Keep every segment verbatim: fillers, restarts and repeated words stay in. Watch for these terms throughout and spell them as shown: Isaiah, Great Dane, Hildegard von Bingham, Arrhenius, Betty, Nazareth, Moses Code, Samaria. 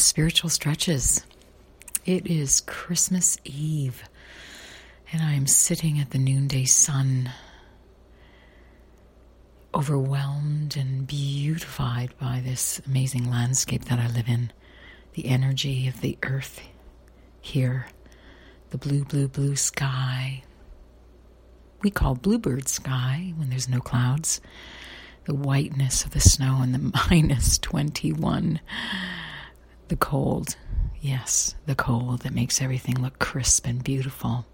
spiritual stretches. It is Christmas Eve, and I am sitting at the noonday sun, overwhelmed and beautified by this amazing landscape that I live in, the energy of the earth here, the blue, blue, blue sky. We call bluebird sky when there's no clouds, the whiteness of the snow and the minus twenty-one, the cold, yes, the cold that makes everything look crisp and beautiful.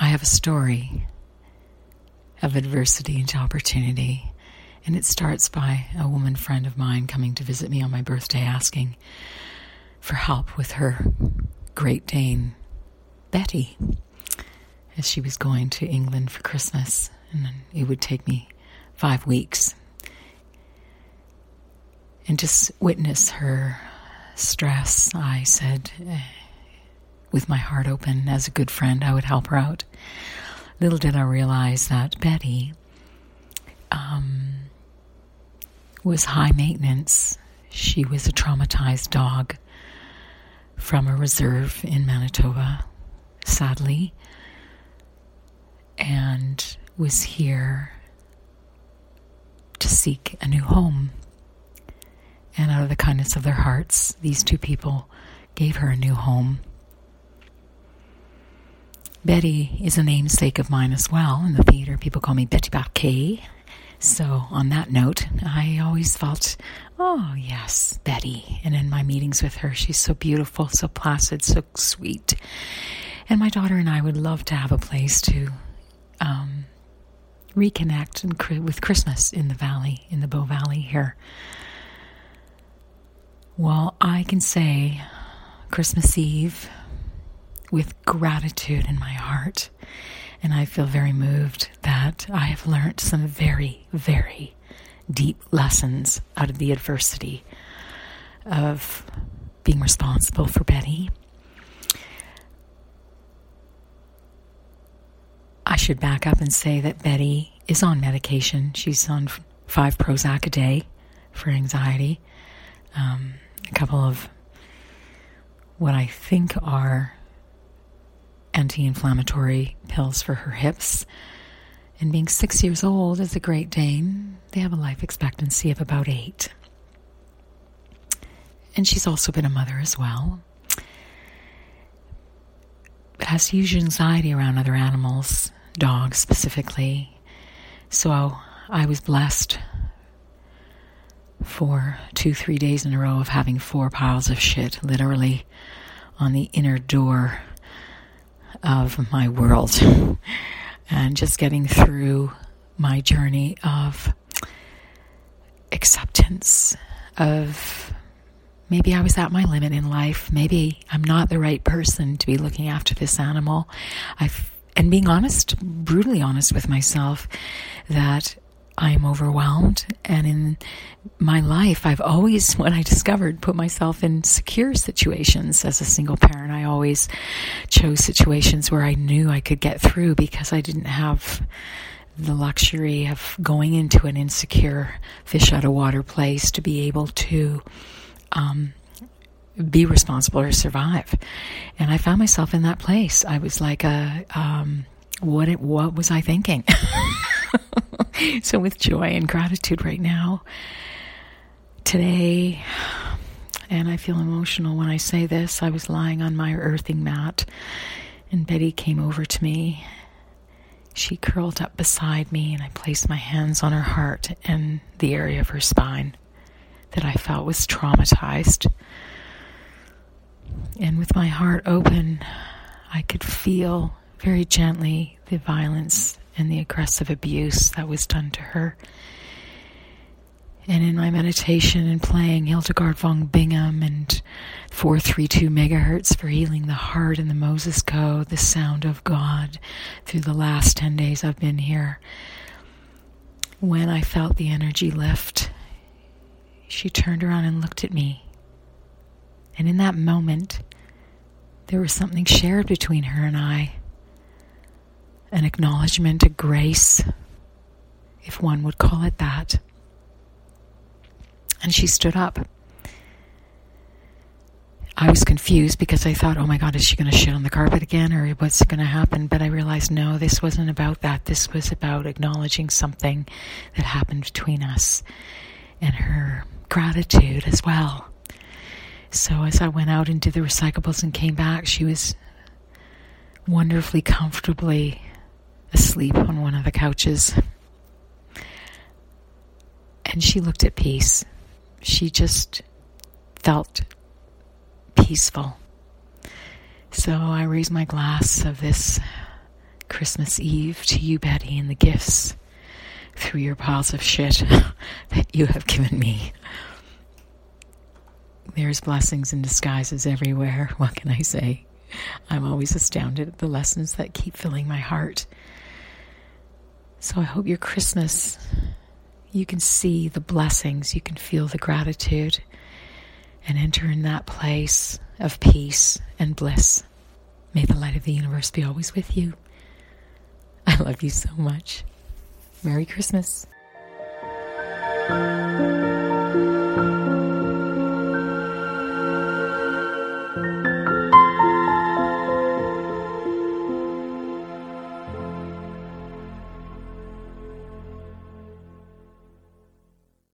I have a story of adversity into opportunity, and it starts by a woman friend of mine coming to visit me on my birthday asking for help with her Great Dane, Betty, as she was going to England for Christmas, and it would take me five weeks. And just witness her stress, I said, with my heart open, as a good friend, I would help her out. Little did I realize that Betty um, was high maintenance. She was a traumatized dog from a reserve in Manitoba, sadly, and was here to seek a new home. And out of the kindness of their hearts, these two people gave her a new home. Betty is a namesake of mine as well. In the theater, people call me Betty Barquet. So on that note, I always felt, oh yes, Betty. And in my meetings with her, she's so beautiful, so placid, so sweet. And my daughter and I would love to have a place to um, reconnect and, with Christmas in the valley, in the Bow Valley here. Well, I can say Christmas Eve with gratitude in my heart, and I feel very moved that I have learned some very, very deep lessons out of the adversity of being responsible for Betty. I should back up and say that Betty is on medication. She's on five Prozac a day for anxiety, um, a couple of what I think are anti-inflammatory pills for her hips. And being six years old as a Great Dane, they have a life expectancy of about eight. And she's also been a mother as well, but has huge anxiety around other animals, dogs specifically. So I was blessed for two, three days in a row of having four piles of shit, literally, on the inner door of my world, and just getting through my journey of acceptance of maybe I was at my limit in life, maybe I'm not the right person to be looking after this animal. I've, and being honest, brutally honest with myself, that I'm overwhelmed. And in my life, I've always, what I discovered, put myself in secure situations. As a single parent, I always chose situations where I knew I could get through, because I didn't have the luxury of going into an insecure, fish out of water place to be able to um, be responsible or survive. And I found myself in that place. I was like, a, um, what, it, what was I thinking? So with joy and gratitude right now, today, and I feel emotional when I say this, I was lying on my earthing mat, and Betty came over to me. She curled up beside me, and I placed my hands on her heart and the area of her spine that I felt was traumatized. And with my heart open, I could feel very gently the violence and the aggressive abuse that was done to her. And in my meditation and playing Hildegard von Bingham and four thirty-two megahertz for healing the heart and the Moses Code, the sound of God, through the last ten days I've been here, when I felt the energy lift, she turned around and looked at me. And in that moment, there was something shared between her and I. An acknowledgement, a grace, if one would call it that. and she stood up. I was confused because I thought, oh my God, is she going to shit on the carpet again, or what's going to happen? But I realized, no, this wasn't about that. This was about acknowledging something that happened between us and her gratitude as well. So as I went out into the recyclables and came back, she was wonderfully comfortably asleep on one of the couches. And she looked at peace. She just felt peaceful. So I raised my glass of this Christmas Eve to you, Betty, and the gifts through your piles of shit that you have given me. There's blessings and disguises everywhere. What can I say? I'm always astounded at the lessons that keep filling my heart. So I hope your Christmas, you can see the blessings, you can feel the gratitude, and enter in that place of peace and bliss. May the light of the universe be always with you. I love you so much. Merry Christmas.